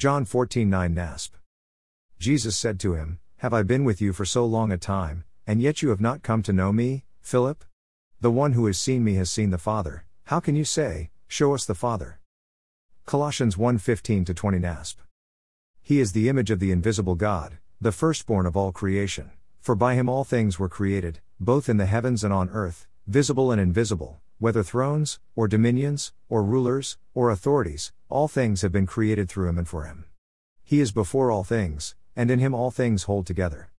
John 14:9 NASB. Jesus said to him, "Have I been with you for so long a time, and yet you have not come to know me, Philip? The one who has seen me has seen the Father. How can you say, 'Show us the Father'?" Colossians 1:15-20 NASB. He is the image of the invisible God, the firstborn of all creation, for by him all things were created, both in the heavens and on earth, visible and invisible, whether thrones, or dominions, or rulers, or authorities, all things have been created through him and for him. He is before all things, and in him all things hold together.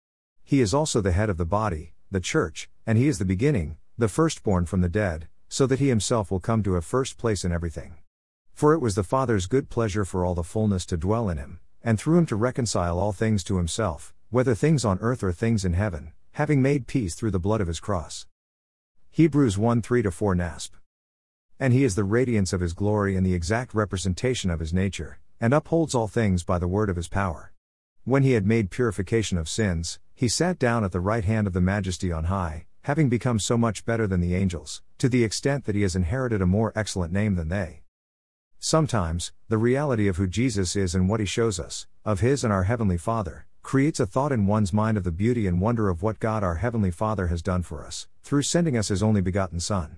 He is also the head of the body, the church, and he is the beginning, the firstborn from the dead, so that he himself will come to have first place in everything. For it was the Father's good pleasure for all the fullness to dwell in him, and through him to reconcile all things to himself, whether things on earth or things in heaven, having made peace through the blood of his cross. Hebrews 1:3-4 NASB. And he is the radiance of his glory and the exact representation of his nature, and upholds all things by the word of his power. When he had made purification of sins, he sat down at the right hand of the Majesty on high, having become so much better than the angels, to the extent that he has inherited a more excellent name than they. Sometimes, the reality of who Jesus is and what he shows us, of his and our Heavenly Father, creates a thought in one's mind of the beauty and wonder of what God our Heavenly Father has done for us, through sending us his only begotten Son.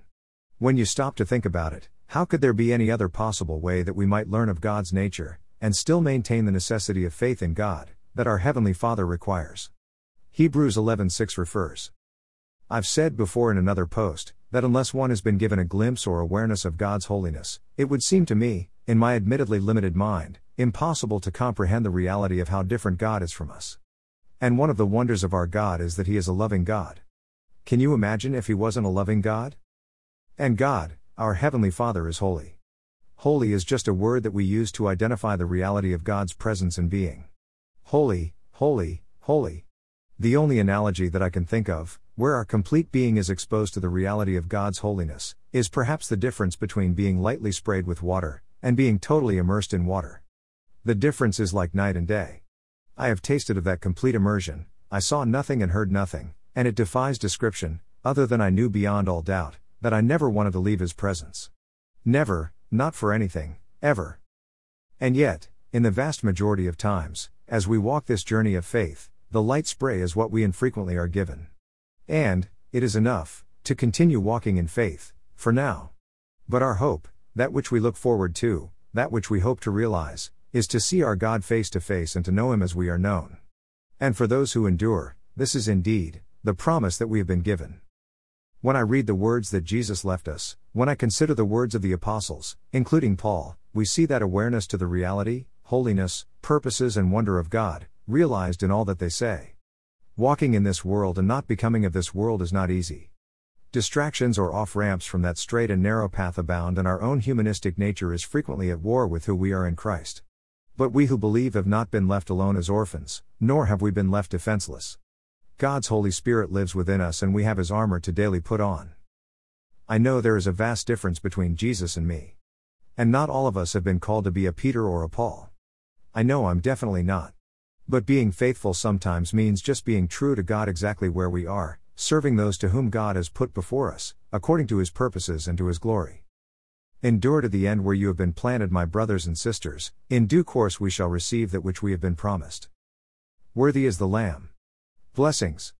When you stop to think about it, how could there be any other possible way that we might learn of God's nature, and still maintain the necessity of faith in God, that our Heavenly Father requires? Hebrews 11:6 refers. I've said before in another post, that unless one has been given a glimpse or awareness of God's holiness, it would seem to me, in my admittedly limited mind, impossible to comprehend the reality of how different God is from us. And one of the wonders of our God is that he is a loving God. Can you imagine if he wasn't a loving God? And God, our Heavenly Father, is holy. Holy is just a word that we use to identify the reality of God's presence and being. Holy, holy, holy. The only analogy that I can think of, where our complete being is exposed to the reality of God's holiness, is perhaps the difference between being lightly sprayed with water, and being totally immersed in water. The difference is like night and day. I have tasted of that complete immersion, I saw nothing and heard nothing, and it defies description, other than I knew beyond all doubt, that I never wanted to leave his presence. Never, not for anything, ever. And yet, in the vast majority of times, as we walk this journey of faith, the light spray is what we infrequently are given. And, it is enough, to continue walking in faith, for now. But our hope, that which we look forward to, that which we hope to realize, is to see our God face to face and to know him as we are known. And for those who endure, this is indeed, the promise that we have been given. When I read the words that Jesus left us, when I consider the words of the apostles, including Paul, we see that awareness to the reality, holiness, purposes and wonder of God, realized in all that they say. Walking in this world and not becoming of this world is not easy. Distractions or off-ramps from that straight and narrow path abound, and our own humanistic nature is frequently at war with who we are in Christ. But we who believe have not been left alone as orphans, nor have we been left defenseless. God's Holy Spirit lives within us and we have his armor to daily put on. I know there is a vast difference between Jesus and me. And not all of us have been called to be a Peter or a Paul. I know I'm definitely not. But being faithful sometimes means just being true to God exactly where we are, serving those to whom God has put before us, according to his purposes and to his glory. Endure to the end where you have been planted, my brothers and sisters, in due course we shall receive that which we have been promised. Worthy is the Lamb. Blessings.